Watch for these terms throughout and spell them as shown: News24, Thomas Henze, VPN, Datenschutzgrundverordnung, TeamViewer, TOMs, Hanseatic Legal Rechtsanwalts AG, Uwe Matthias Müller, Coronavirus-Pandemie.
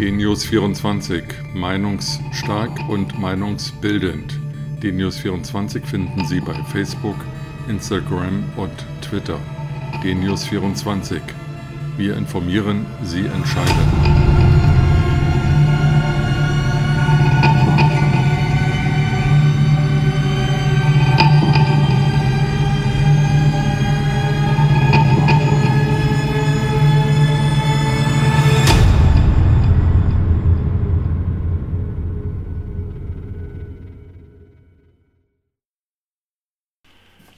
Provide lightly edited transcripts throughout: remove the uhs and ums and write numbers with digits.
Die News24, meinungsstark und meinungsbildend. Die News24 finden Sie bei Facebook, Instagram und Twitter. Die News24. Wir informieren, Sie entscheiden.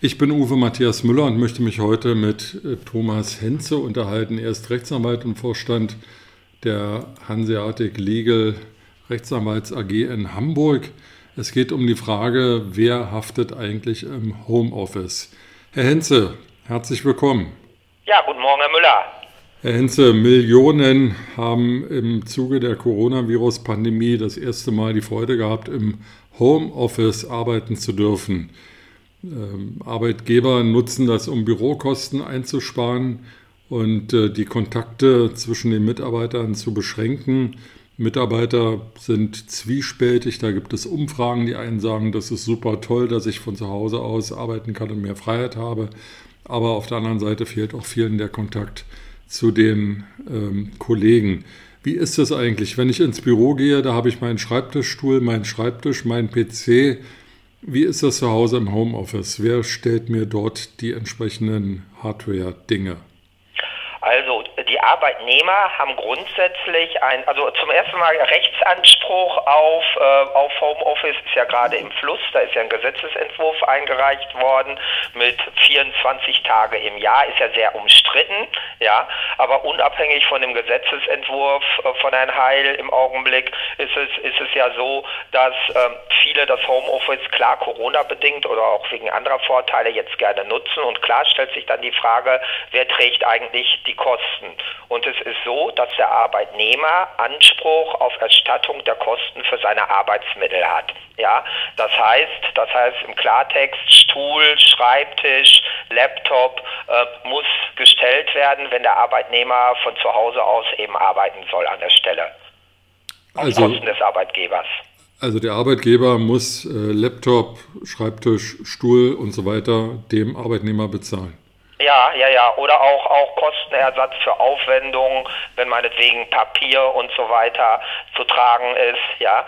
Ich bin Uwe Matthias Müller und möchte mich heute mit Thomas Henze unterhalten. Er ist Rechtsanwalt und Vorstand der Hanseatic Legal Rechtsanwalts AG in Hamburg. Es geht um die Frage, wer haftet eigentlich im Homeoffice? Herr Henze, herzlich willkommen. Ja, guten Morgen, Herr Müller. Herr Henze, Millionen haben im Zuge der Coronavirus-Pandemie das erste Mal die Freude gehabt, im Homeoffice arbeiten zu dürfen. Arbeitgeber nutzen das, um Bürokosten einzusparen und die Kontakte zwischen den Mitarbeitern zu beschränken. Mitarbeiter sind zwiespältig, da gibt es Umfragen, die einen sagen, das ist super toll, dass ich von zu Hause aus arbeiten kann und mehr Freiheit habe. Aber auf der anderen Seite fehlt auch vielen der Kontakt zu den Kollegen. Wie ist das eigentlich, wenn ich ins Büro gehe, da habe ich meinen Schreibtischstuhl, meinen Schreibtisch, meinen PC. Wie ist das zu Hause im Homeoffice? Wer stellt mir dort die entsprechenden Hardware-Dinge? Also die Arbeitnehmer haben grundsätzlich zum ersten Mal Rechtsanspruch auf Homeoffice, ist ja gerade im Fluss, da ist ja ein Gesetzesentwurf eingereicht worden mit 24 Tage im Jahr, ist ja sehr umstritten, ja, aber unabhängig von dem Gesetzesentwurf von Herrn Heil im Augenblick ist es ja so, dass viele das Homeoffice klar Corona-bedingt oder auch wegen anderer Vorteile jetzt gerne nutzen, und klar stellt sich dann die Frage, wer trägt eigentlich die Kosten. Und es ist so, dass der Arbeitnehmer Anspruch auf Erstattung der Kosten für seine Arbeitsmittel hat. Ja, das heißt im Klartext, Stuhl, Schreibtisch, Laptop muss gestellt werden, wenn der Arbeitnehmer von zu Hause aus eben arbeiten soll an der Stelle. Auf Kosten des Arbeitgebers. Also der Arbeitgeber muss Laptop, Schreibtisch, Stuhl und so weiter dem Arbeitnehmer bezahlen. Ja. Oder auch Kostenersatz für Aufwendungen, wenn meinetwegen Papier und so weiter zu tragen ist, ja.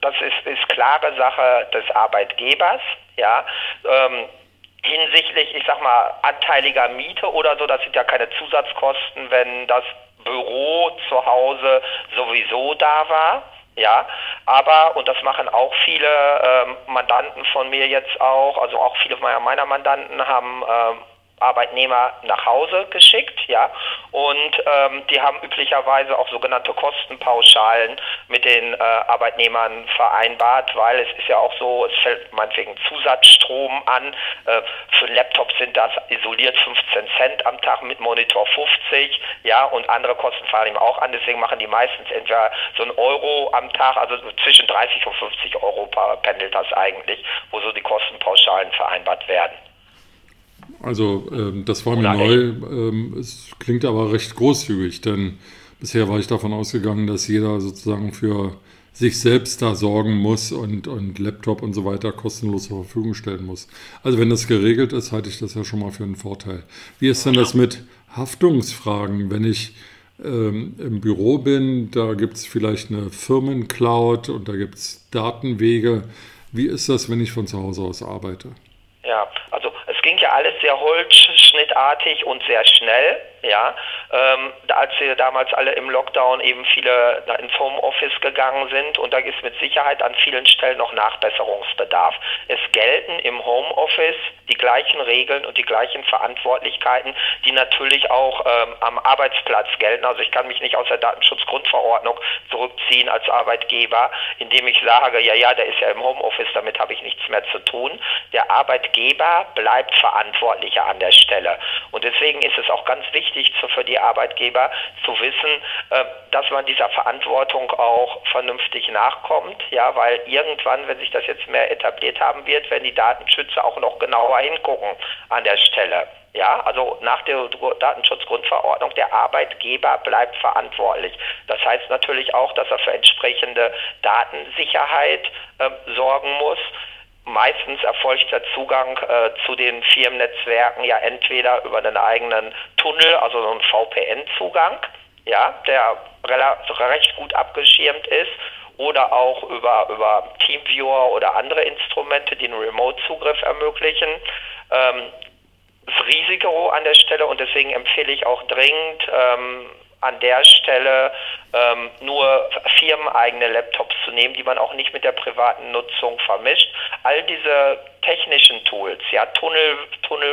Das ist klare Sache des Arbeitgebers, ja. Hinsichtlich, ich sag mal, anteiliger Miete oder so, das sind ja keine Zusatzkosten, wenn das Büro zu Hause sowieso da war. Ja, aber, und das machen auch viele Mandanten von mir jetzt auch, also auch viele meiner Mandanten haben Arbeitnehmer nach Hause geschickt, ja, und die haben üblicherweise auch sogenannte Kostenpauschalen mit den Arbeitnehmern vereinbart, weil es ist ja auch so, es fällt meinetwegen Zusatzstrom an, für einen Laptop sind das isoliert 15 Cent am Tag, mit Monitor 50, ja, und andere Kosten fallen ihm auch an, deswegen machen die meistens entweder so einen Euro am Tag, also zwischen 30 und 50 Euro pendelt das eigentlich, wo so die Kostenpauschalen vereinbart werden. Also das war mir neu, es klingt aber recht großzügig, denn bisher war ich davon ausgegangen, dass jeder sozusagen für sich selbst da sorgen muss und Laptop und so weiter kostenlos zur Verfügung stellen muss. Also wenn das geregelt ist, halte ich das ja schon mal für einen Vorteil. Wie ist denn das mit Haftungsfragen, wenn ich im Büro bin, da gibt es vielleicht eine Firmencloud und da gibt es Datenwege. Wie ist das, wenn ich von zu Hause aus arbeite? Ja, also es ging ja alles sehr holzschnittartig und sehr schnell, ja. Als wir damals alle im Lockdown eben viele ins Homeoffice gegangen sind, und da ist mit Sicherheit an vielen Stellen noch Nachbesserungsbedarf. Es gelten im Homeoffice die gleichen Regeln und die gleichen Verantwortlichkeiten, die natürlich auch am Arbeitsplatz gelten. Also ich kann mich nicht aus der Datenschutzgrundverordnung zurückziehen als Arbeitgeber, indem ich sage, ja, der ist ja im Homeoffice, damit habe ich nichts mehr zu tun. Der Arbeitgeber bleibt verantwortlicher an der Stelle. Und deswegen ist es auch ganz wichtig für die Arbeitgeber zu wissen, dass man dieser Verantwortung auch vernünftig nachkommt, ja, weil irgendwann, wenn sich das jetzt mehr etabliert haben wird, werden die Datenschützer auch noch genauer hingucken an der Stelle. Ja, also nach der Datenschutzgrundverordnung, der Arbeitgeber bleibt verantwortlich. Das heißt natürlich auch, dass er für entsprechende Datensicherheit sorgen muss. Meistens erfolgt der Zugang zu den Firmennetzwerken ja entweder über einen eigenen Tunnel, also so einen VPN-Zugang, ja, der recht gut abgeschirmt ist, oder auch über TeamViewer oder andere Instrumente, die einen Remote-Zugriff ermöglichen. Das Risiko an der Stelle, und deswegen empfehle ich auch dringend, an der Stelle nur firmeneigene Laptops zu nehmen, die man auch nicht mit der privaten Nutzung vermischt. All diese technischen Tools, ja, Tunnel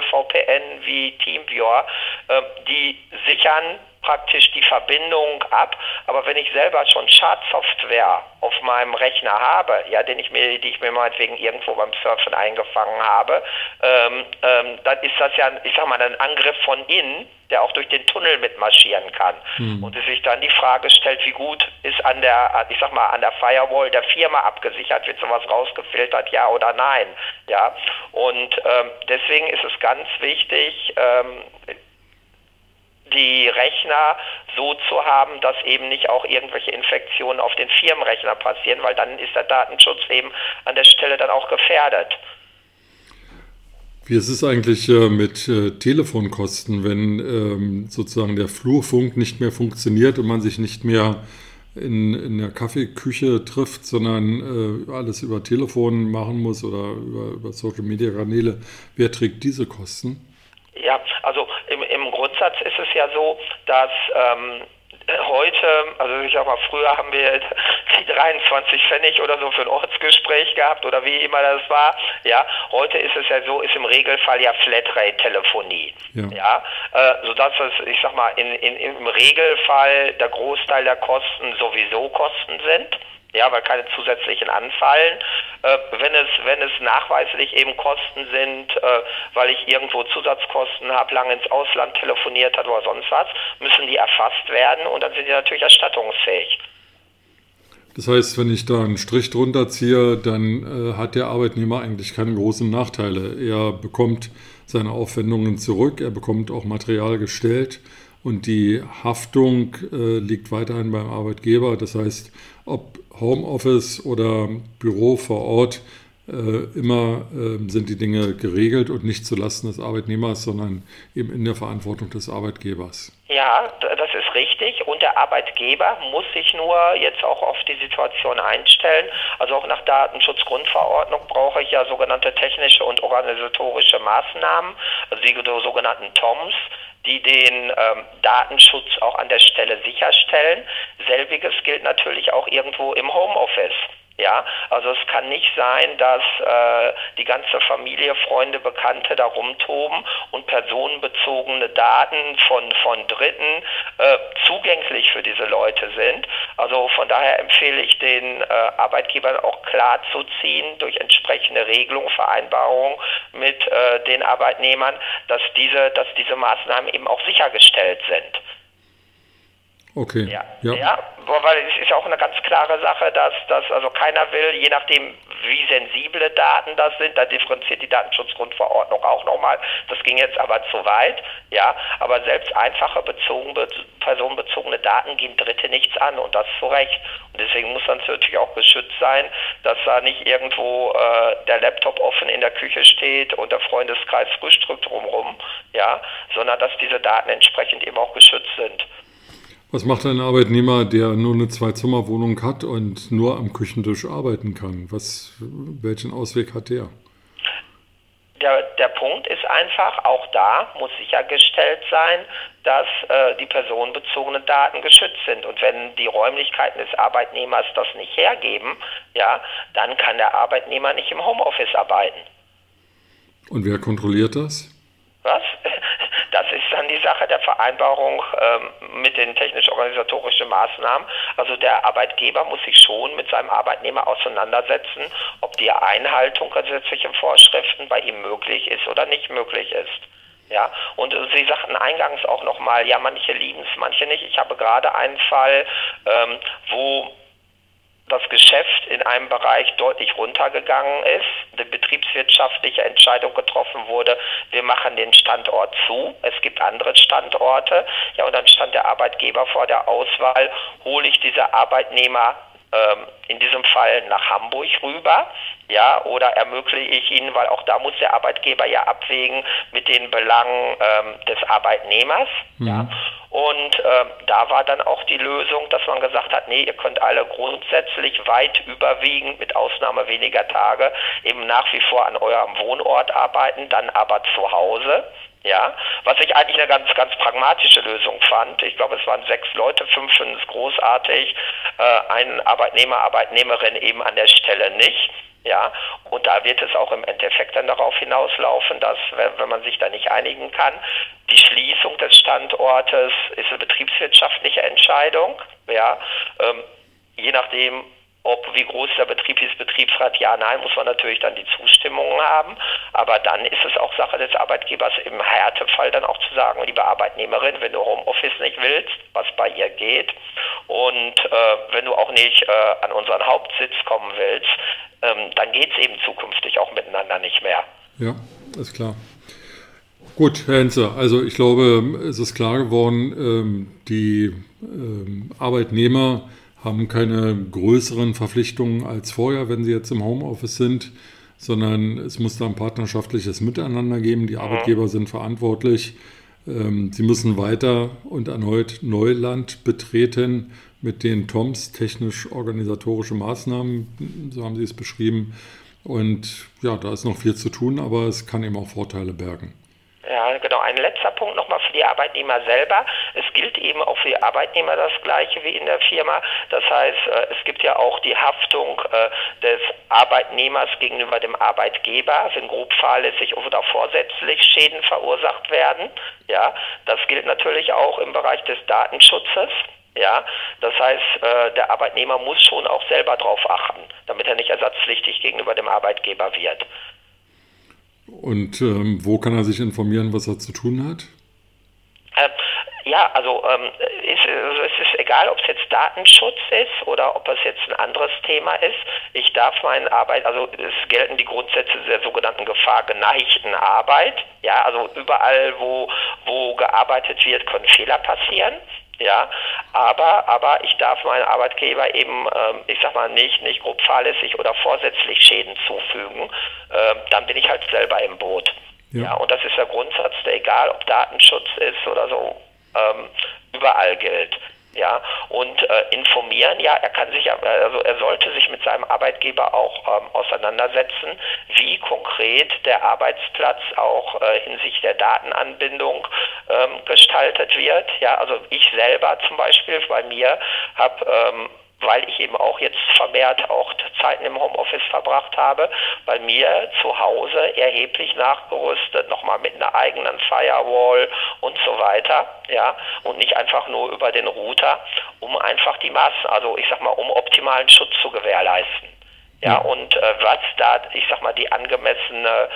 VPN wie TeamViewer, die sichern praktisch die Verbindung ab, aber wenn ich selber schon Schadsoftware auf meinem Rechner habe, ja, die ich mir meinetwegen irgendwo beim Surfen eingefangen habe, dann ist das ja, ich sag mal, ein Angriff von innen, der auch durch den Tunnel mitmarschieren kann. Mhm. Und es sich dann die Frage stellt, wie gut ist an der Firewall der Firma abgesichert, wird sowas rausgefiltert, ja oder nein, ja. Und deswegen ist es ganz wichtig, die Rechner so zu haben, dass eben nicht auch irgendwelche Infektionen auf den Firmenrechner passieren, weil dann ist der Datenschutz eben an der Stelle dann auch gefährdet. Wie ist es eigentlich mit Telefonkosten, wenn sozusagen der Flurfunk nicht mehr funktioniert und man sich nicht mehr in der Kaffeeküche trifft, sondern alles über Telefon machen muss oder über Social-Media-Kanäle? Wer trägt diese Kosten? Ja, also im Grundsatz ist es ja so, dass heute, also ich sag mal, früher haben wir die 23 Pfennig oder so für ein Ortsgespräch gehabt oder wie immer das war, ja, heute ist es ja so, ist im Regelfall ja Flatrate-Telefonie, ja. Sodass es, ich sag mal, im Regelfall der Großteil der Kosten sowieso Kosten sind. Ja, weil keine zusätzlichen anfallen. Wenn es nachweislich eben Kosten sind, weil ich irgendwo Zusatzkosten habe, lange ins Ausland telefoniert hat oder sonst was, müssen die erfasst werden und dann sind die natürlich erstattungsfähig. Das heißt, wenn ich da einen Strich drunter ziehe, dann hat der Arbeitnehmer eigentlich keine großen Nachteile. Er bekommt seine Aufwendungen zurück, er bekommt auch Material gestellt und die Haftung liegt weiterhin beim Arbeitgeber. Das heißt, ob Homeoffice oder Büro vor Ort, immer sind die Dinge geregelt und nicht zulasten des Arbeitnehmers, sondern eben in der Verantwortung des Arbeitgebers. Ja, das ist richtig. Und der Arbeitgeber muss sich nur jetzt auch auf die Situation einstellen. Also auch nach Datenschutzgrundverordnung brauche ich ja sogenannte technische und organisatorische Maßnahmen, also die sogenannten TOMs, die den Datenschutz auch an der Stelle sicherstellen. Selbiges gilt natürlich auch irgendwo im Homeoffice. Ja, also es kann nicht sein, dass die ganze Familie, Freunde, Bekannte da rumtoben und personenbezogene Daten von Dritten zugänglich für diese Leute sind. Also von daher empfehle ich den Arbeitgebern auch klar zu ziehen durch entsprechende Regelung, Vereinbarung mit den Arbeitnehmern, dass diese Maßnahmen eben auch sichergestellt sind. Okay. Ja, weil es ist auch eine ganz klare Sache, dass also keiner will, je nachdem wie sensible Daten das sind, da differenziert die Datenschutzgrundverordnung auch nochmal, das ging jetzt aber zu weit, ja, aber selbst einfache personenbezogene Daten gehen Dritte nichts an und das zu Recht. Und deswegen muss dann natürlich auch geschützt sein, dass da nicht irgendwo der Laptop offen in der Küche steht und der Freundeskreis frühstückt drumherum, ja, sondern dass diese Daten entsprechend eben auch geschützt sind. Was macht ein Arbeitnehmer, der nur eine Zwei-Zimmer-Wohnung hat und nur am Küchentisch arbeiten kann? Welchen Ausweg hat der? Der Punkt ist einfach, auch da muss sichergestellt sein, dass die personenbezogenen Daten geschützt sind. Und wenn die Räumlichkeiten des Arbeitnehmers das nicht hergeben, ja, dann kann der Arbeitnehmer nicht im Homeoffice arbeiten. Und wer kontrolliert das? Was? Das ist dann die Sache der Vereinbarung mit den technisch-organisatorischen Maßnahmen. Also der Arbeitgeber muss sich schon mit seinem Arbeitnehmer auseinandersetzen, ob die Einhaltung gesetzlicher Vorschriften bei ihm möglich ist oder nicht möglich ist. Ja, und Sie sagten eingangs auch nochmal, ja, manche lieben es, manche nicht. Ich habe gerade einen Fall, wo das Geschäft in einem Bereich deutlich runtergegangen ist, eine betriebswirtschaftliche Entscheidung getroffen wurde, wir machen den Standort zu, es gibt andere Standorte, ja, und dann stand der Arbeitgeber vor der Auswahl, hole ich diese Arbeitnehmer in diesem Fall nach Hamburg rüber, ja, oder ermögliche ich ihnen, weil auch da muss der Arbeitgeber ja abwägen mit den Belangen des Arbeitnehmers, ja. Und da war dann auch die Lösung, dass man gesagt hat, nee, ihr könnt alle grundsätzlich weit überwiegend, mit Ausnahme weniger Tage, eben nach wie vor an eurem Wohnort arbeiten, dann aber zu Hause. Ja, was ich eigentlich eine ganz, ganz pragmatische Lösung fand. Ich glaube, es waren 6 Leute, 5 finden es großartig, ein Arbeitnehmer, Arbeitnehmerin eben an der Stelle nicht. Ja, und da wird es auch im Endeffekt dann darauf hinauslaufen, dass, wenn man sich da nicht einigen kann, die Schließung des Standortes ist eine betriebswirtschaftliche Entscheidung. Ja, je nachdem, ob wie groß der Betrieb ist, Betriebsrat, ja, nein, muss man natürlich dann die Zustimmung haben. Aber dann ist es auch Sache des Arbeitgebers im Härtefall dann auch zu sagen, liebe Arbeitnehmerin, wenn du Homeoffice nicht willst, was bei ihr geht, und wenn du auch nicht an unseren Hauptsitz kommen willst, dann geht es eben zukünftig auch miteinander nicht mehr. Ja, ist klar. Gut, Herr Henze, also ich glaube, es ist klar geworden, die Arbeitnehmer haben keine größeren Verpflichtungen als vorher, wenn sie jetzt im Homeoffice sind, sondern es muss da ein partnerschaftliches Miteinander geben. Die Arbeitgeber sind verantwortlich. Sie müssen weiter und erneut Neuland betreten mit den TOMs, technisch-organisatorische Maßnahmen, so haben sie es beschrieben. Und ja, da ist noch viel zu tun, aber es kann eben auch Vorteile bergen. Ja, genau. Ein letzter Punkt nochmal für die Arbeitnehmer selber. Es gilt eben auch für die Arbeitnehmer das Gleiche wie in der Firma. Das heißt, es gibt ja auch die Haftung des Arbeitnehmers gegenüber dem Arbeitgeber, wenn grob fahrlässig oder vorsätzlich Schäden verursacht werden. Ja, das gilt natürlich auch im Bereich des Datenschutzes. Ja, das heißt, der Arbeitnehmer muss schon auch selber drauf achten, damit er nicht ersatzpflichtig gegenüber dem Arbeitgeber wird. Und wo kann er sich informieren, was er zu tun hat? Ja, also es ist egal, ob es jetzt Datenschutz ist oder ob es jetzt ein anderes Thema ist. Ich darf meine Arbeit, also es gelten die Grundsätze der sogenannten gefahrgeneigten Arbeit. Ja, also überall, wo gearbeitet wird, können Fehler passieren. Ja, aber ich darf meinem Arbeitgeber eben, ich sag mal, nicht grob fahrlässig oder vorsätzlich Schäden zufügen, dann bin ich halt selber im Boot. Ja. Ja, und das ist der Grundsatz, der egal ob Datenschutz ist oder so, überall gilt. Ja, und informieren, ja, er kann sich, also er sollte sich mit seinem Arbeitgeber auch auseinandersetzen, wie konkret der Arbeitsplatz auch hinsichtlich der Datenanbindung gestaltet wird. Ja, also ich selber zum Beispiel bei mir habe, weil ich eben auch jetzt vermehrt auch Zeiten im Homeoffice verbracht habe, bei mir zu Hause erheblich nachgerüstet, nochmal mit einer eigenen Firewall und so weiter, ja, und nicht einfach nur über den Router, um einfach die Maßen, also ich sag mal, um optimalen Schutz zu gewährleisten. Ja, und was da, ich sag mal, die angemessene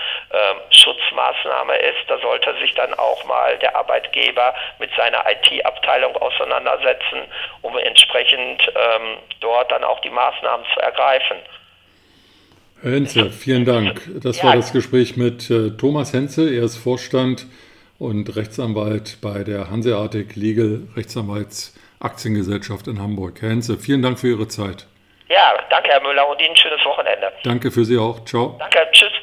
Schutzmaßnahme ist, da sollte sich dann auch mal der Arbeitgeber mit seiner IT-Abteilung auseinandersetzen, um entsprechend dort dann auch die Maßnahmen zu ergreifen. Herr Henze, vielen Dank. Das war das Gespräch mit Thomas Henze. Er ist Vorstand und Rechtsanwalt bei der Hanseatic Legal Rechtsanwalts Aktiengesellschaft in Hamburg. Herr Henze, vielen Dank für Ihre Zeit. Ja, danke, Herr Müller, und Ihnen ein schönes Wochenende. Danke für Sie auch. Ciao. Danke, tschüss.